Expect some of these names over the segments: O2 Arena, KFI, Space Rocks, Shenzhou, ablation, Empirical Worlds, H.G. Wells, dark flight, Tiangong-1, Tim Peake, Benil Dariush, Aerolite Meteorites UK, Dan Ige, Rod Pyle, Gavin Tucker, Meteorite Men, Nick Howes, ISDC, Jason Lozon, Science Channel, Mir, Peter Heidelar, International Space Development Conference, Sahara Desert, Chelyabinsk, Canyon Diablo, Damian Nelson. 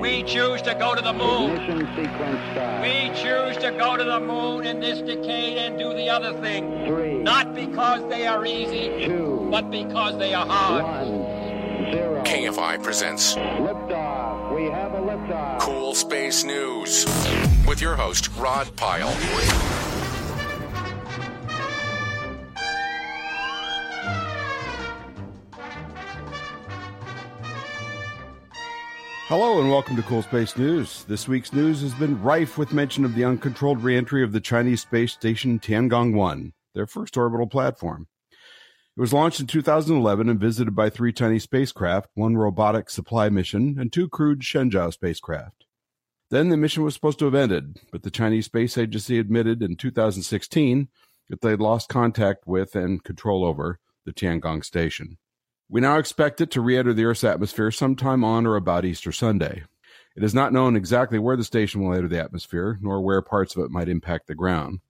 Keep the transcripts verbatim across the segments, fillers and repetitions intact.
We choose to go to the moon. Ignition sequence start. We choose to go to the moon in this decade and do the other thing. Three. Not because they are easy, two, but because they are hard. One, zero. K F I presents Liftoff. We have a liftoff. Cool Space News with your host, Rod Pyle. Hello and welcome to Cool Space News. This week's news has been rife with mention of the uncontrolled reentry of the Chinese space station Tiangong one, their first orbital platform. It was launched in two thousand eleven and visited by three Chinese spacecraft, one robotic supply mission, and two crewed Shenzhou spacecraft. Then the mission was supposed to have ended, but the Chinese Space Agency admitted in two thousand sixteen that they had lost contact with and control over the Tiangong station. We now expect it to re-enter the Earth's atmosphere sometime on or about Easter Sunday. It is not known exactly where the station will enter the atmosphere, nor where parts of it might impact the ground.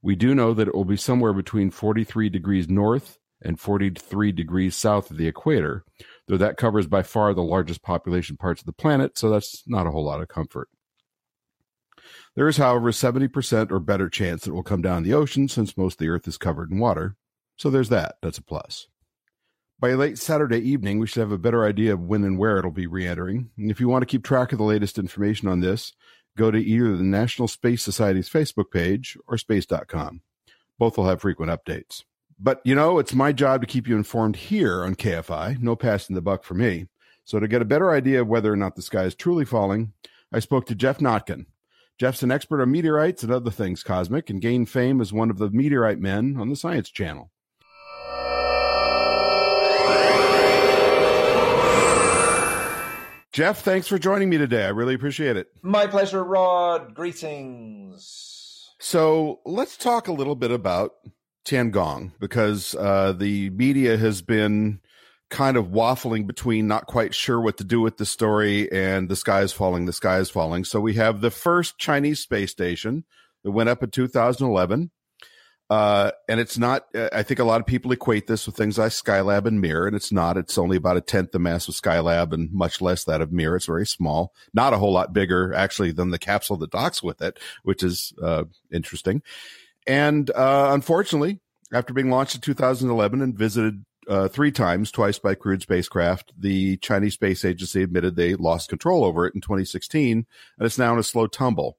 We do know that it will be somewhere between forty-three degrees north and forty-three degrees south of the equator, though that covers by far the largest population parts of the planet, so that's not a whole lot of comfort. There is, however, a seventy percent or better chance it will come down the ocean since most of the Earth is covered in water, so there's that. That's a plus. By late Saturday evening, we should have a better idea of when and where it'll be re-entering. And if you want to keep track of the latest information on this, go to either the National Space Society's Facebook page or space dot com. Both will have frequent updates. But, you know, it's my job to keep you informed here on K F I. No passing the buck for me. So to get a better idea of whether or not the sky is truly falling, I spoke to Jeff Notkin. Jeff's an expert on meteorites and other things cosmic and gained fame as one of the Meteorite Men on the Science Channel. Jeff, thanks for joining me today. I really appreciate it. My pleasure, Rod. Greetings. So let's talk a little bit about Tiangong, because uh, the media has been kind of waffling between not quite sure what to do with the story and the sky is falling, the sky is falling. So we have the first Chinese space station that went up in two thousand eleven. Uh, and it's not, I think a lot of people equate this with things like Skylab and Mir, and it's not. It's only about a tenth the mass of Skylab and much less that of Mir. It's very small, not a whole lot bigger actually than the capsule that docks with it, which is, uh, interesting. And, uh, unfortunately, after being launched in two thousand eleven and visited, uh, three times, twice by crewed spacecraft, the Chinese Space Agency admitted they lost control over it in twenty sixteen, and it's now in a slow tumble.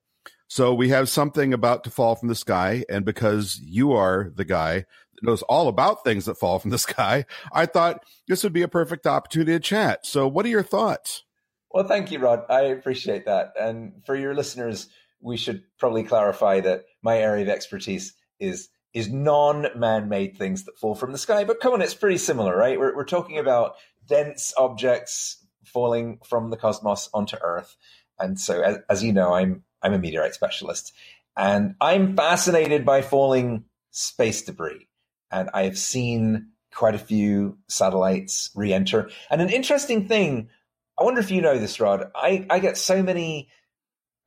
So we have something about to fall from the sky, and because you are the guy that knows all about things that fall from the sky, I thought this would be a perfect opportunity to chat. So what are your thoughts? Well, thank you, Rod. I appreciate that. And for your listeners, we should probably clarify that my area of expertise is is non-man-made things that fall from the sky. But come on, it's pretty similar, right? We're, we're talking about dense objects falling from the cosmos onto Earth. And so, as, as you know, I'm I'm a meteorite specialist, and I'm fascinated by falling space debris. And I have seen quite a few satellites re-enter. And an interesting thing, I wonder if you know this, Rod, I, I get so many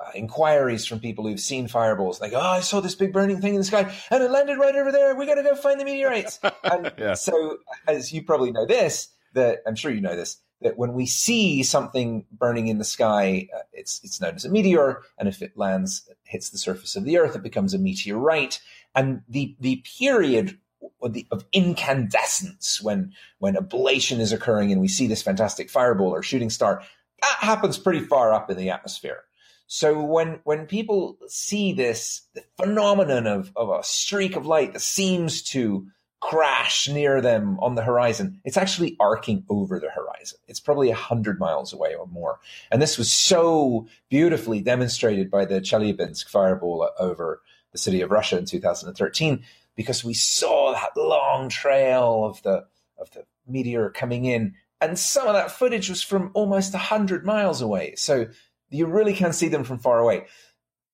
uh, inquiries from people who've seen fireballs. Like, oh, I saw this big burning thing in the sky, and it landed right over there. We got to go find the meteorites. And yeah. So as you probably know this, that I'm sure you know this, that when we see something burning in the sky, uh, it's it's known as a meteor, and if it lands, it hits the surface of the Earth, it becomes a meteorite. And the the period of, the, of incandescence when when ablation is occurring and we see this fantastic fireball or shooting star, that happens pretty far up in the atmosphere. So when when people see this the phenomenon of, of a streak of light that seems to crash near them on the horizon, it's actually arcing over the horizon. It's probably a hundred miles away or more. And this was so beautifully demonstrated by the Chelyabinsk fireball over the city of Russia in two thousand thirteen, because we saw that long trail of the, of the meteor coming in, and some of that footage was from almost one hundred miles away. So you really can see them from far away.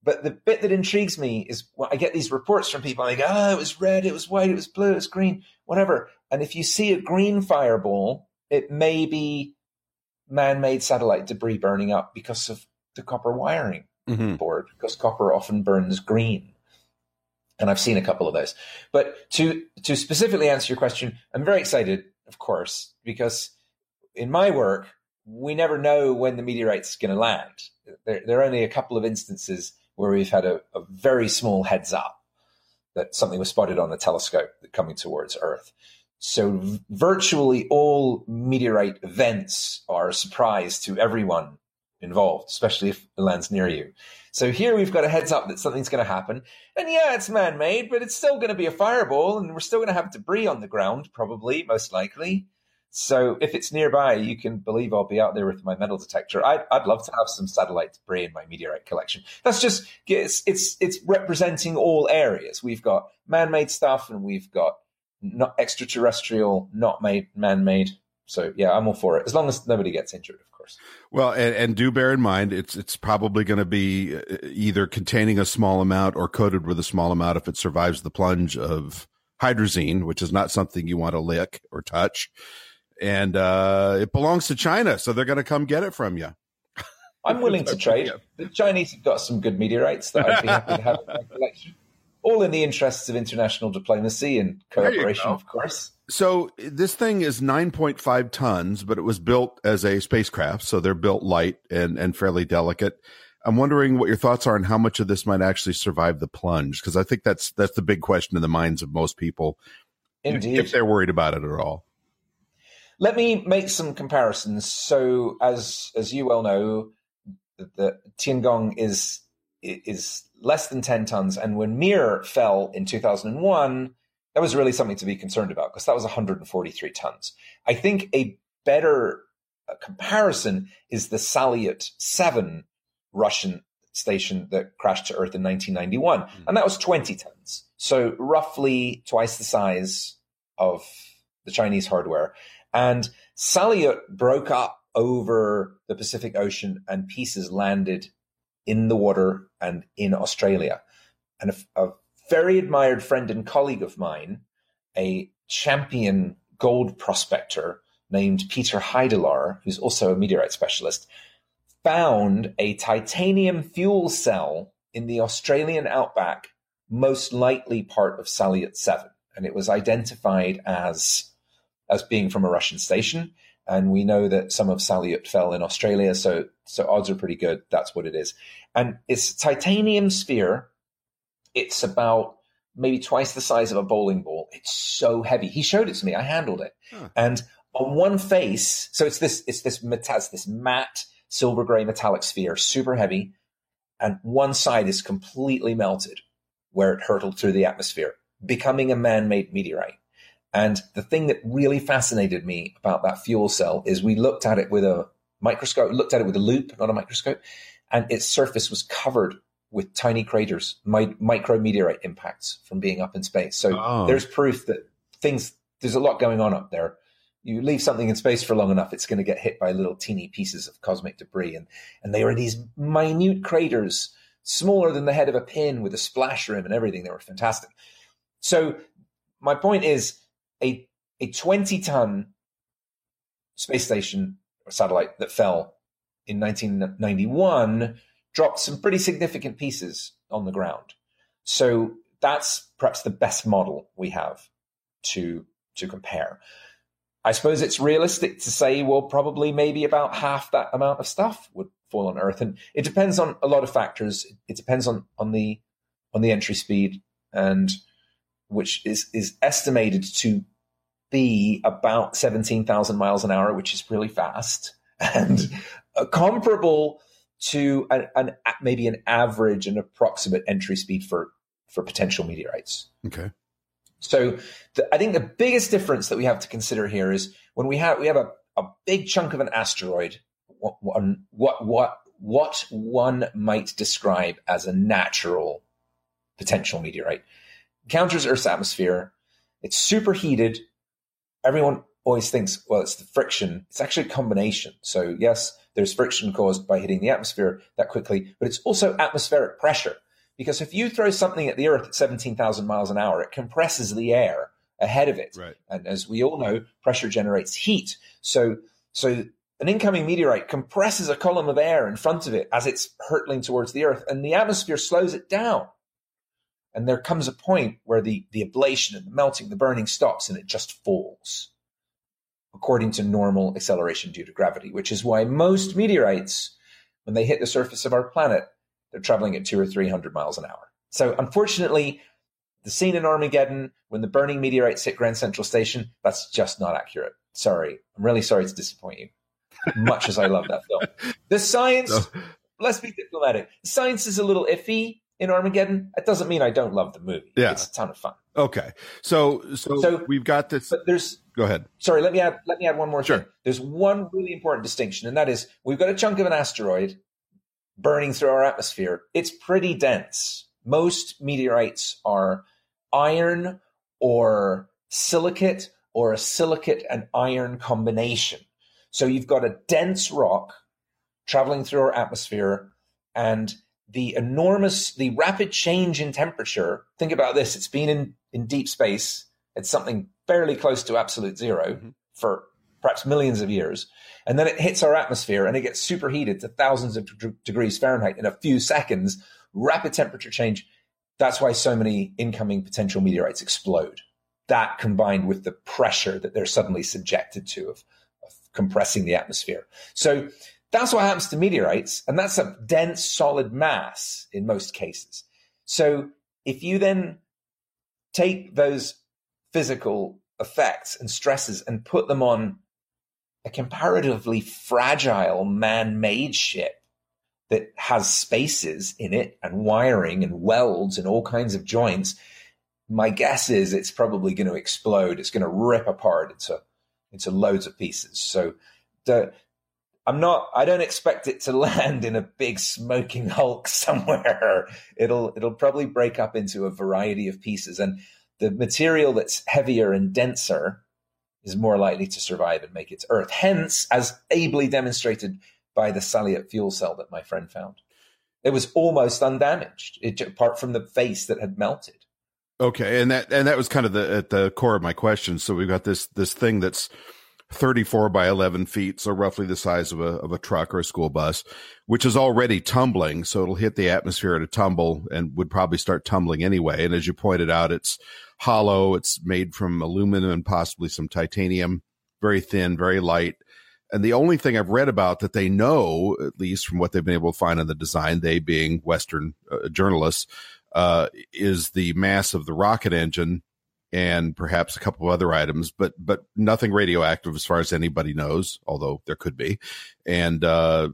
But the bit that intrigues me is well, I get these reports from people, and they go, oh, it was red, it was white, it was blue, it was green, whatever. And if you see a green fireball, it may be man-made satellite debris burning up because of the copper wiring mm-hmm. board, because copper often burns green. And I've seen a couple of those. But to to specifically answer your question, I'm very excited, of course, because in my work, we never know when the meteorite's going to land. There, there are only a couple of instances where we've had a, a very small heads up that something was spotted on a telescope coming towards Earth. So virtually all meteorite events are a surprise to everyone involved, especially if it lands near you. So here we've got a heads up that something's going to happen. And yeah, it's man-made, but it's still going to be a fireball, and we're still going to have debris on the ground, probably, most likely. So if it's nearby, you can believe I'll be out there with my metal detector. I'd, I'd love to have some satellite debris in my meteorite collection. That's just, it's, it's, it's representing all areas. We've got man-made stuff, and we've got not extraterrestrial, not made, man-made. So yeah, I'm all for it, as long as nobody gets injured, of course. Well, and, and do bear in mind, it's it's probably going to be either containing a small amount or coated with a small amount if it survives the plunge of hydrazine, which is not something you want to lick or touch. And uh, it belongs to China, so they're going to come get it from you. I'm willing to trade. The Chinese have got some good meteorites that I'd be happy to have in my collection. All in the interests of international diplomacy and cooperation, of course. So this thing is nine point five tons, but it was built as a spacecraft, so they're built light and, and fairly delicate. I'm wondering what your thoughts are on how much of this might actually survive the plunge, because I think that's that's the big question in the minds of most people, indeed, if they're worried about it at all. Let me make some comparisons. So as as you well know, the, the Tiangong is is less than ten tons. And when Mir fell in two thousand one, that was really something to be concerned about, because that was one hundred forty-three tons. I think a better comparison is the Salyut seven Russian station that crashed to Earth in nineteen ninety-one. Mm-hmm. And that was twenty tons. So roughly twice the size of the Chinese hardware. And Salyut broke up over the Pacific Ocean, and pieces landed in the water and in Australia. And a, a very admired friend and colleague of mine, a champion gold prospector named Peter Heidelar, who's also a meteorite specialist, found a titanium fuel cell in the Australian outback, most likely part of Salyut seven. And it was identified as... as being from a Russian station. And we know that some of Salyut fell in Australia, so so odds are pretty good that's what it is. And it's a titanium sphere. It's about maybe twice the size of a bowling ball. It's so heavy. He showed it to me. I handled it. Huh. And on one face, so it's this it's this metas this matte silver gray metallic sphere, super heavy, and one side is completely melted where it hurtled through the atmosphere, becoming a man-made meteorite. And the thing that really fascinated me about that fuel cell is we looked at it with a microscope, looked at it with a loop, not a microscope, and its surface was covered with tiny craters, mi- micrometeorite impacts from being up in space. So oh. There's proof that things, there's a lot going on up there. You leave something in space for long enough, it's going to get hit by little teeny pieces of cosmic debris. And, and they were these minute craters, smaller than the head of a pin, with a splash rim and everything. They were fantastic. So my point is, A a twenty-ton space station or satellite that fell in nineteen ninety-one dropped some pretty significant pieces on the ground. So that's perhaps the best model we have to to compare. I suppose it's realistic to say, well, probably maybe about half that amount of stuff would fall on Earth. And it depends on a lot of factors. It depends on, on the on the entry speed, and which is, is estimated to be about seventeen thousand miles an hour, which is really fast, and uh, comparable to an, an maybe an average and approximate entry speed for, for potential meteorites. Okay. So the, I think the biggest difference that we have to consider here is when we have we have a, a big chunk of an asteroid, what one, what what what one might describe as a natural potential meteorite. Encounters Earth's atmosphere, it's superheated. Everyone, always thinks, well, it's the friction. It's actually a combination. So yes, there's friction caused by hitting the atmosphere that quickly, but it's also atmospheric pressure. Because if you throw something at the Earth at seventeen thousand miles an hour, it compresses the air ahead of it. Right. And as we all know, pressure generates heat. So, so an incoming meteorite compresses a column of air in front of it as it's hurtling towards the Earth, and the atmosphere slows it down. And there comes a point where the, the ablation and the melting, the burning stops, and it just falls according to normal acceleration due to gravity, which is why most meteorites, when they hit the surface of our planet, they're traveling at two or three hundred miles an hour. So unfortunately, the scene in Armageddon, when the burning meteorites hit Grand Central Station, that's just not accurate. Sorry. I'm really sorry to disappoint you, much as I love that film. The science, no. Let's be diplomatic. Science is a little iffy in Armageddon. That doesn't mean I don't love the movie. Yeah. It's a ton of fun. Okay. So, so, so we've got this. But there's, Go ahead. Sorry, let me add, let me add one more sure. thing. There's one really important distinction, and that is we've got a chunk of an asteroid burning through our atmosphere. It's pretty dense. Most meteorites are iron or silicate or a silicate and iron combination. So you've got a dense rock traveling through our atmosphere, and the enormous, the rapid change in temperature, think about this, it's been in, in deep space, it's something fairly close to absolute zero mm-hmm. for perhaps millions of years, and then it hits our atmosphere and it gets superheated to thousands of d- degrees Fahrenheit in a few seconds, rapid temperature change. That's why so many incoming potential meteorites explode. That combined with the pressure that they're suddenly subjected to of, of compressing the atmosphere. So that's what happens to meteorites, and that's a dense, solid mass in most cases. So if you then take those physical effects and stresses and put them on a comparatively fragile man-made ship that has spaces in it and wiring and welds and all kinds of joints, my guess is it's probably going to explode. It's going to rip apart into, into loads of pieces. So the... I'm not, I don't expect it to land in a big smoking hulk somewhere. It'll, it'll probably break up into a variety of pieces. And the material that's heavier and denser is more likely to survive and make it to Earth. Hence, as ably demonstrated by the Salyut fuel cell that my friend found, it was almost undamaged, it, apart from the face that had melted. Okay. And that, and that was kind of the, at the core of my question. So we've got this, this thing that's thirty-four by eleven feet, so roughly the size of a of a truck or a school bus, which is already tumbling, so it'll hit the atmosphere at a tumble and would probably start tumbling anyway. And as you pointed out, it's hollow, it's made from aluminum and possibly some titanium, very thin, very light. And the only thing I've read about that they know, at least from what they've been able to find on the design, they being Western uh, journalists, uh, is the mass of the rocket engine and perhaps a couple of other items, but but nothing radioactive as far as anybody knows, although there could be. And uh,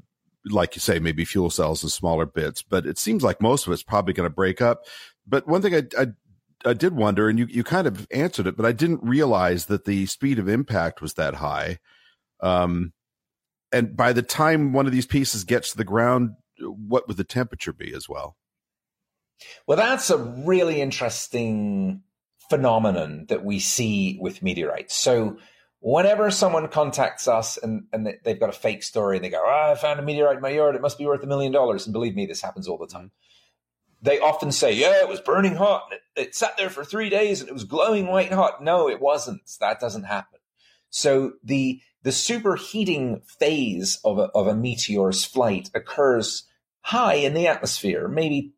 like you say, maybe fuel cells and smaller bits, but it seems like most of it's probably going to break up. But one thing I, I, I did wonder, and you, you kind of answered it, but I didn't realize that the speed of impact was that high. Um, and by the time one of these pieces gets to the ground, what would the temperature be as well? Well, that's a really interesting phenomenon that we see with meteorites. So whenever someone contacts us and, and they've got a fake story and they go, oh, I found a meteorite in my yard, it must be worth a million dollars. And believe me, this happens all the time. They often say, yeah, it was burning hot. And it, it sat there for three days and it was glowing white hot. No, it wasn't. That doesn't happen. So the, the superheating phase of a, of a meteor's flight occurs high in the atmosphere, maybe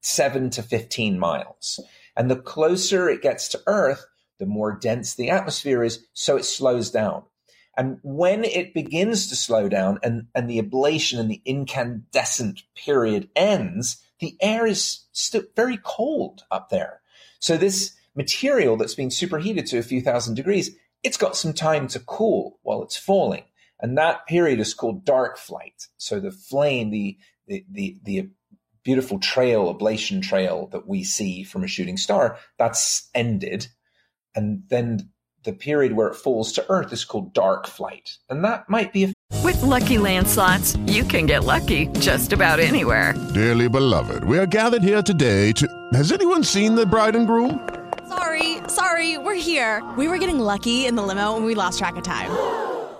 seven to fifteen miles. And the closer it gets to Earth, the more dense the atmosphere is, so it slows down. And when it begins to slow down and, and the ablation and the incandescent period ends, the air is still very cold up there. So this material that's been superheated to a few thousand degrees, it's got some time to cool while it's falling. And that period is called dark flight. So the flame, the the the, the beautiful trail, ablation trail that we see from a shooting star, that's ended. And then the period where it falls to Earth is called dark flight. And that might be a... With Lucky Land Slots, you can get lucky just about anywhere. Dearly beloved, we are gathered here today to... Has anyone seen the bride and groom? Sorry, sorry, we're here. We were getting lucky in the limo and we lost track of time.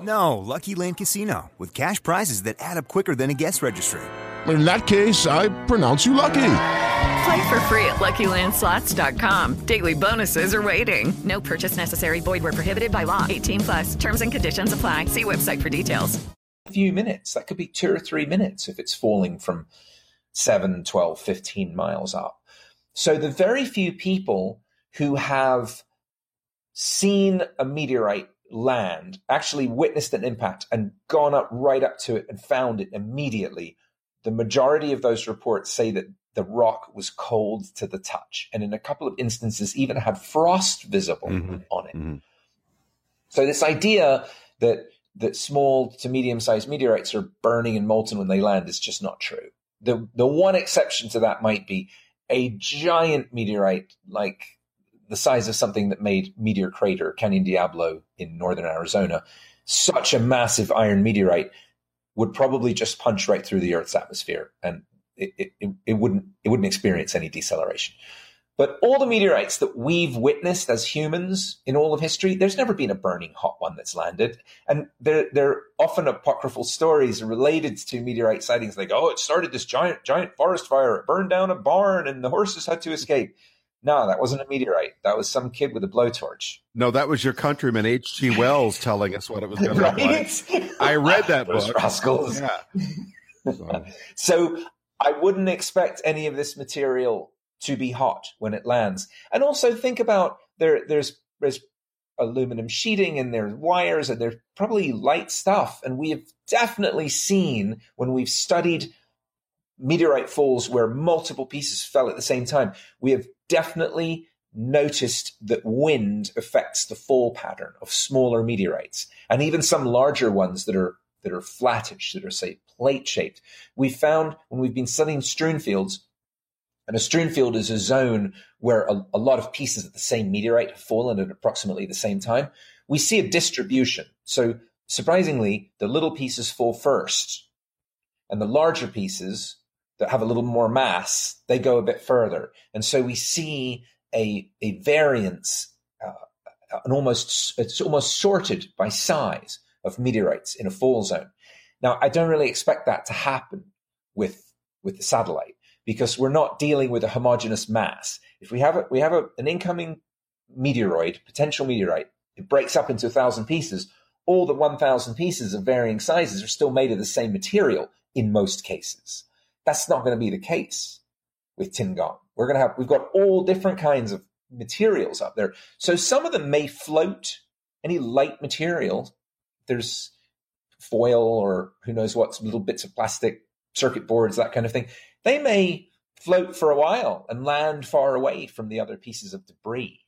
No, Lucky Land Casino, with cash prizes that add up quicker than a guest registry. In that case, I pronounce you lucky. Play for free at Lucky Land Slots dot com. Daily bonuses are waiting. No purchase necessary. Void where prohibited by law. eighteen plus. Terms and conditions apply. See website for details. A few minutes. That could be two or three minutes if it's falling from seven, twelve, fifteen miles up. So the very few people who have seen a meteorite land, actually witnessed an impact and gone up right up to it and found it immediately, the majority of those reports say that the rock was cold to the touch, and in a couple of instances even had frost visible mm-hmm. on it. Mm-hmm. So this idea that that small to medium-sized meteorites are burning and molten when they land is just not true. The the one exception to that might be a giant meteorite like the size of something that made Meteor Crater, Canyon Diablo in northern Arizona. Such a massive iron meteorite would probably just punch right through the Earth's atmosphere and It, it, it wouldn't it wouldn't experience any deceleration. But all the meteorites that we've witnessed as humans in all of history, there's never been a burning hot one that's landed. And there, there are often apocryphal stories related to meteorite sightings. Like, oh, it started this giant, giant forest fire. It burned down a barn and the horses had to escape. No, that wasn't a meteorite. That was some kid with a blowtorch. No, that was your countryman, H G Wells, telling us what it was going right? to look like. I read that Those book. Rascals. Yeah. So, so I wouldn't expect any of this material to be hot when it lands. And also think about there, there's, there's aluminum sheeting and there's wires and there's probably light stuff. And we have definitely seen when we've studied meteorite falls where multiple pieces fell at the same time, we have definitely noticed that wind affects the fall pattern of smaller meteorites and even some larger ones that are that are flattish, that are, say, plate-shaped. We found when we've been studying strewn fields, and a strewn field is a zone where a, a lot of pieces of the same meteorite have fallen at approximately the same time, we see a distribution. So surprisingly, the little pieces fall first, and the larger pieces that have a little more mass, they go a bit further. And so we see a, a variance, uh, an almost it's almost sorted by size of meteorites in a fall zone. Now, I don't really expect that to happen with with the satellite because we're not dealing with a homogeneous mass. If we have a, we have a, an incoming meteoroid, potential meteorite, it breaks up into a thousand pieces. All the one thousand pieces of varying sizes are still made of the same material in most cases. That's not going to be the case with Tiangong. We're going to have we've got all different kinds of materials up there. So some of them may float. Any light material. There's foil or who knows what, little bits of plastic, circuit boards, that kind of thing. They may float for a while and land far away from the other pieces of debris.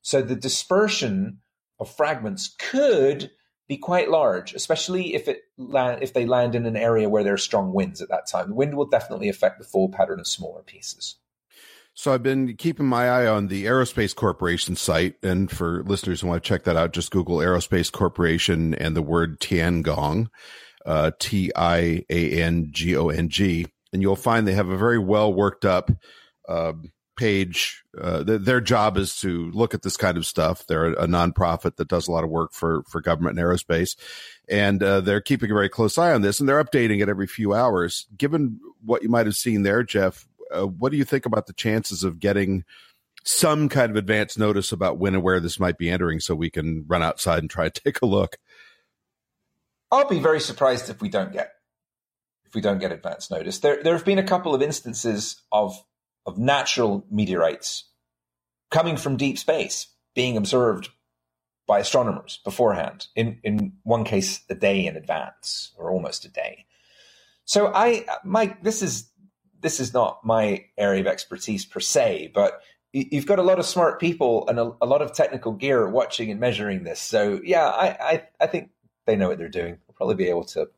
So the dispersion of fragments could be quite large, especially if it land, if they land in an area where there are strong winds at that time. The wind will definitely affect the fall pattern of smaller pieces. So I've been keeping my eye on the Aerospace Corporation site, and for listeners who want to check that out, just Google Aerospace Corporation and the word Tiangong, uh, T I A N G O N G, and you'll find they have a very well worked up uh, page. Uh, th- their job is to look at this kind of stuff. They're a, a nonprofit that does a lot of work for, for government and aerospace, and uh, they're keeping a very close eye on this, and they're updating it every few hours. Given what you might have seen there, Jeff, Uh, what do you think about the chances of getting some kind of advance notice about when and where this might be entering so we can run outside and try and take a look? I'll be very surprised if we don't get if we don't get advance notice. There there have been a couple of instances of of natural meteorites coming from deep space being observed by astronomers beforehand, in, in one case a day in advance or almost a day. So I Mike, this is This is not my area of expertise per se, but you've got a lot of smart people and a, a lot of technical gear watching and measuring this. So, yeah, I, I, I think they know what they're doing. We'll probably be able to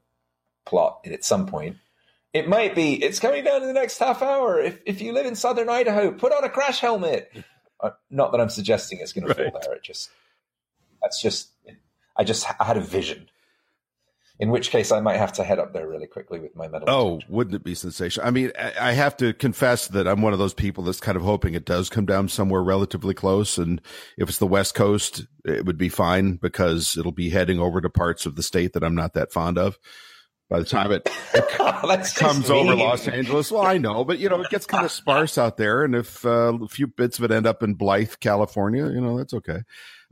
plot it at some point. It might be, it's coming down in the next half hour. If if you live in southern Idaho, put on a crash helmet. Uh, not that I'm suggesting it's going right. to fall there. It just, that's just, I just I had a vision. in which case I might have to head up there really quickly with my metal Oh, detection. Wouldn't it be sensational? I mean, I have to confess that I'm one of those people that's kind of hoping it does come down somewhere relatively close. And if it's the West Coast, it would be fine because it'll be heading over to parts of the state that I'm not that fond of. By the time it comes over Los Angeles, well, I know, but you know, it gets kind of sparse out there. And if uh, a few bits of it end up in Blythe, California, you know, that's okay.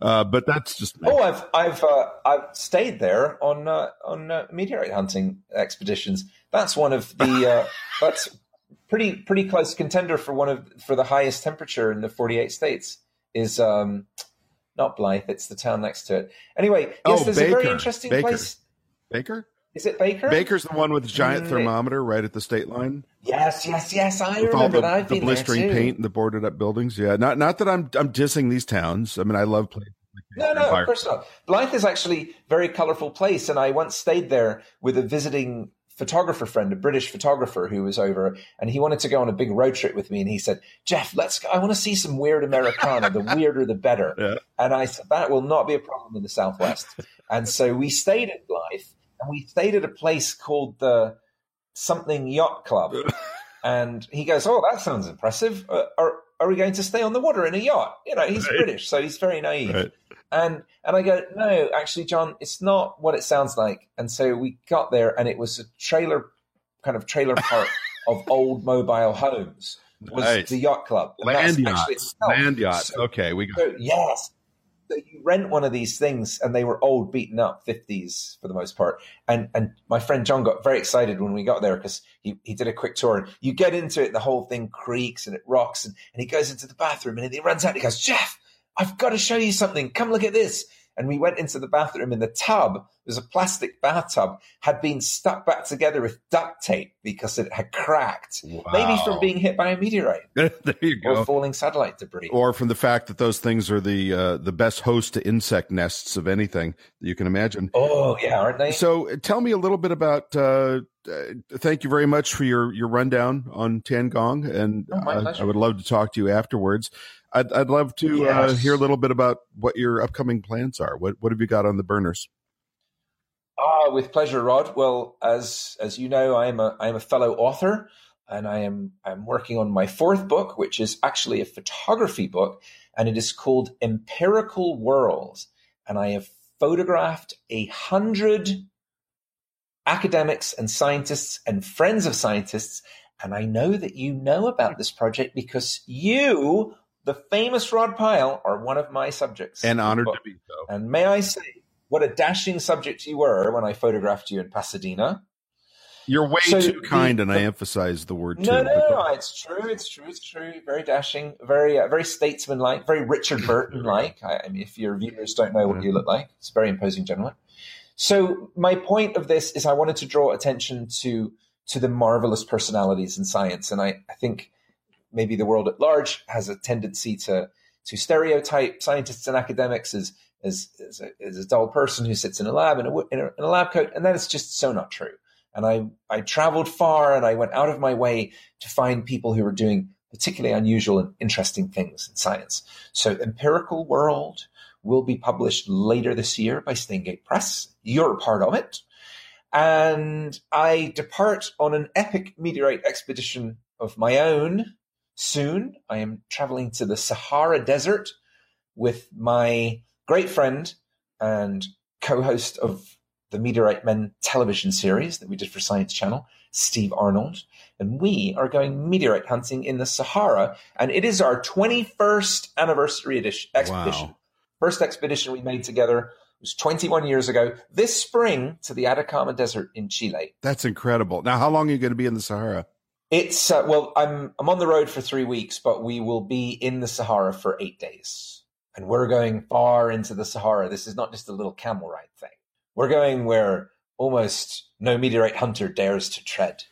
Uh, but that's just oh, I've I've uh, I've stayed there on uh, on uh, meteorite hunting expeditions. That's one of the uh, that's pretty pretty close contender for one of for the highest temperature in the forty-eight states is um, not Blythe. It's the town next to it. Anyway, yes, oh, there's Baker. a very interesting Baker. place. Baker. Is it Baker? Baker's the one with the giant mm. thermometer right at the state line. Yes, yes, yes. I with remember all the, that. I've the been blistering there too. paint and the boarded up buildings. Yeah, not not that I'm I'm dissing these towns. I mean, I love places. No, no, Empire. Of course not. Blythe is actually a very colorful place, and I once stayed there with a visiting photographer friend, a British photographer who was over, and he wanted to go on a big road trip with me, and he said, Jeff, let's go. I want to see some weird Americana. The weirder, the better. Yeah. And I said, that will not be a problem in the Southwest. And so we stayed at Blythe. And we stayed at a place called the something yacht club. And he goes, oh, that sounds impressive. Are, are, are we going to stay on the water in a yacht? You know, he's right. British, so he's very naive. Right. And and I go, no, actually, John, it's not what it sounds like. And so we got there, and it was a trailer, kind of trailer park of old mobile homes was nice. The yacht club. And Land yachts. Land yachts. So, okay, we got so, Yes. So you rent one of these things, and they were old, beaten up, fifties for the most part. And and my friend John got very excited when we got there because he, he did a quick tour. And you get into it, and the whole thing creaks, and it rocks. And, and he goes into the bathroom, and he runs out, and he goes, Jeff, I've got to show you something. Come look at this. And we went into the bathroom, and the tub, it was a plastic bathtub, had been stuck back together with duct tape because it had cracked. Wow. Maybe from being hit by a meteorite. There you go. Or falling satellite debris. Or from the fact that those things are the uh, the best host to insect nests of anything that you can imagine. Oh, yeah, aren't they? So tell me a little bit about uh, – Uh, thank you very much for your, your rundown on Tiangong, and oh, uh, I would love to talk to you afterwards. I'd, I'd love to yes. uh, hear a little bit about what your upcoming plans are. What what have you got on the burners? Ah, with pleasure, Rod. Well, as as you know, I am a I am a fellow author, and I am I'm working on my fourth book, which is actually a photography book, and it is called Empirical Worlds, and I have photographed a hundred. academics and scientists and friends of scientists. And I know that you know about this project because you, the famous Rod Pyle, are one of my subjects. And honored to be so. And may I say, what a dashing subject you were when I photographed you in Pasadena. You're way so too kind, the, and I emphasize the word no, too. No, no, no, it's true, it's true, it's true. Very dashing, very uh, very statesman-like, very Richard Burton-like. I, I mean, if your viewers don't know what you look like, it's a very imposing gentleman. So my point of this is I wanted to draw attention to to the marvelous personalities in science. And I, I think maybe the world at large has a tendency to to stereotype scientists and academics as as, as, a, as a dull person who sits in a lab in a, in, a, in a lab coat. And that is just so not true. And I, I traveled far and I went out of my way to find people who were doing particularly unusual and interesting things in science. So Empirical World will be published later this year by Staingate Press. You're part of it. And I depart on an epic meteorite expedition of my own soon. I am traveling to the Sahara Desert with my great friend and co-host of the Meteorite Men television series that we did for Science Channel, Steve Arnold. And we are going meteorite hunting in the Sahara. And it is our twenty-first anniversary edition, expedition. Wow. First expedition we made together was twenty-one years ago, this spring, to the Atacama Desert in Chile. That's incredible. Now, how long are you going to be in the Sahara? It's uh, well, I'm I'm on the road for three weeks, but we will be in the Sahara for eight days. And we're going far into the Sahara. This is not just a little camel ride thing. We're going where almost no meteorite hunter dares to tread.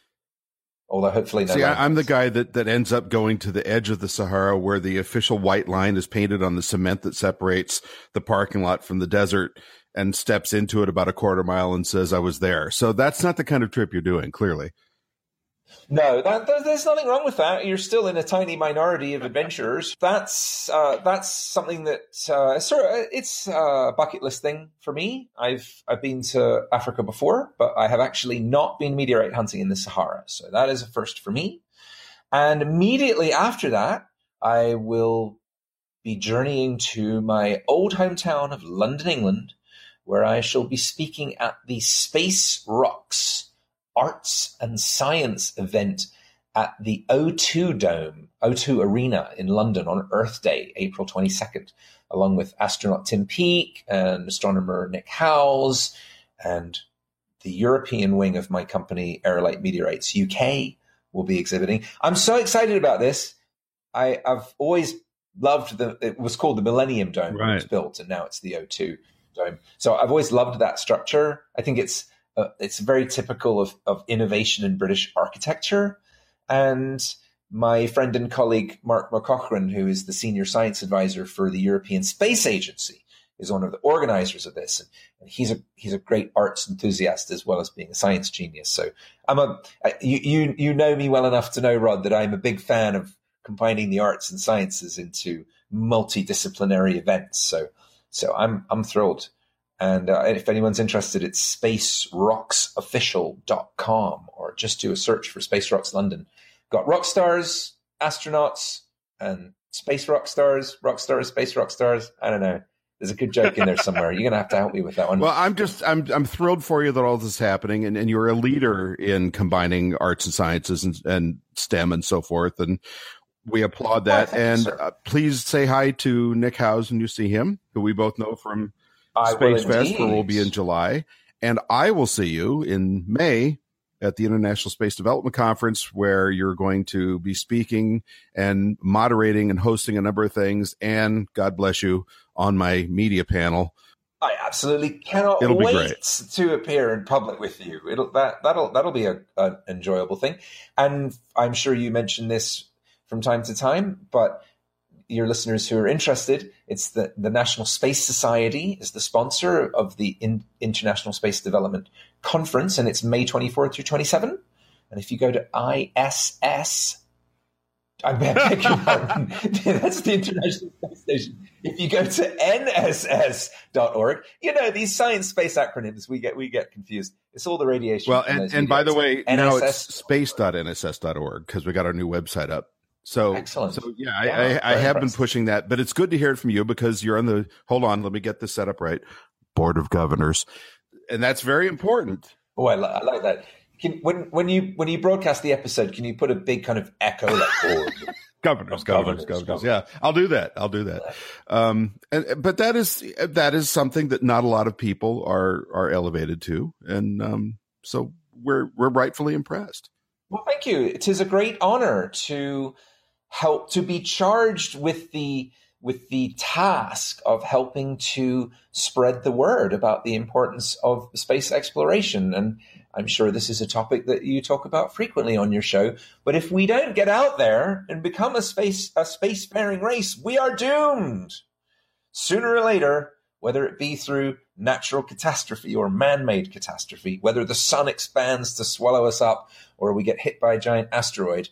Although hopefully no. See, I, I'm the guy that, that ends up going to the edge of the Sahara where the official white line is painted on the cement that separates the parking lot from the desert and steps into it about a quarter mile and says, I was there. So that's not the kind of trip you're doing, clearly. No, that, there's nothing wrong with that. You're still in a tiny minority of adventurers. That's uh, that's something that uh, sort it's a bucket list thing for me. I've I've been to Africa before, but I have actually not been meteorite hunting in the Sahara. So that is a first for me. And immediately after that, I will be journeying to my old hometown of London, England, where I shall be speaking at the Space Rocks Arts and Science event at the O two Dome, O two Arena in London on Earth Day, April twenty-second, along with astronaut Tim Peake and astronomer Nick Howes and the European wing of my company, Aerolite Meteorites U K, will be exhibiting. I'm so excited about this. I, I've always loved the, it was called the Millennium Dome, right, when it was built, and now it's the O two Dome. So I've always loved that structure. I think it's Uh, it's very typical of, of innovation in British architecture. And my friend and colleague, Mark McCochran, who is the senior science advisor for the European Space Agency, is one of the organizers of this. And, and he's a, he's a great arts enthusiast as well as being a science genius. So I'm a, you, you, you know me well enough to know, Rod, that I'm a big fan of combining the arts and sciences into multidisciplinary events. So, so I'm, I'm thrilled. And uh, if anyone's interested, it's space rocks official dot com, or just do a search for Space Rocks London. Got rock stars, astronauts, and space rock stars, rock stars, space rock stars. I don't know. There's a good joke in there somewhere. You're going to have to help me with that one. Well, I'm just I'm I'm thrilled for you that all this is happening, and, and you're a leader in combining arts and sciences and, and STEM and so forth. And we applaud that. Oh, and you, uh, please say hi to Nick Howes when you see him, who we both know from Spacefest, where we'll be in July, and I will see you in May at the International Space Development Conference, where you're going to be speaking and moderating and hosting a number of things, and God bless you, on my media panel. I absolutely cannot It'll wait to appear in public with you. It'll that that'll that'll be a, an enjoyable thing, and I'm sure you mention this from time to time, but your listeners who are interested, it's the, the National Space Society is the sponsor of the in, International Space Development Conference, and it's May twenty-fourth through twenty-seventh. And if you go to I S S, I beg your pardon, that's the International Space Station. If you go to N S S dot org, you know, these science space acronyms, we get we get confused. It's all the radiation. Well, and, and by the way, now it's space dot N S S dot org because we got our new website up. So, Excellent. so yeah, I, yeah, I, I have impressed. been pushing that, but it's good to hear it from you because you're on the, hold on, let me get this set up right. Board of Governors. And that's very important. Oh, I, li- I like that. Can, when, when you, when you broadcast the episode, can you put a big kind of echo like board? Governors, governors, governors, governors. Yeah, I'll do that. I'll do that. Um, and, but that is, that is something that not a lot of people are, are elevated to. And, um, so we're, we're rightfully impressed. Well, thank you. It is a great honor to, help to be charged with the with the task of helping to spread the word about the importance of space exploration. And I'm sure this is a topic that you talk about frequently on your show. But if we don't get out there and become a space a spacefaring race, we are doomed sooner or later, whether it be through natural catastrophe or man-made catastrophe, whether the sun expands to swallow us up or we get hit by a giant asteroid.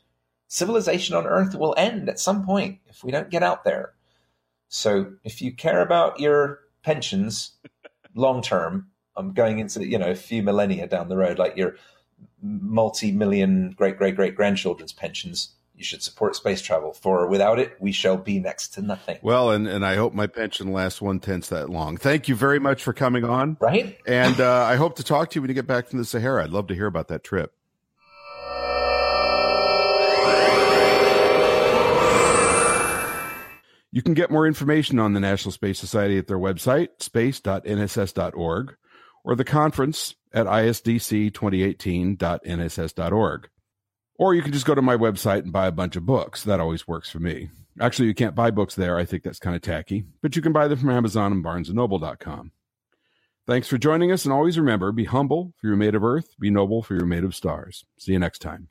Civilization on Earth will end at some point if we don't get out there. So if you care about your pensions long term, I'm going into, you know, a few millennia down the road, like your multi-million great-great-great-grandchildren's pensions, you should support space travel, for without it, we shall be next to nothing. Well, and, and I hope my pension lasts one-tenth that long. Thank you very much for coming on. Right. And uh, I hope to talk to you when you get back from the Sahara. I'd love to hear about that trip. You can get more information on the National Space Society at their website, space dot N S S dot org, or the conference at I S D C twenty eighteen dot N S S dot org. Or you can just go to my website and buy a bunch of books. That always works for me. Actually, you can't buy books there. I think that's kind of tacky, but you can buy them from Amazon and barnes and noble dot com. Thanks for joining us, and always remember, be humble for you're made of earth, be noble for you're made of stars. See you next time.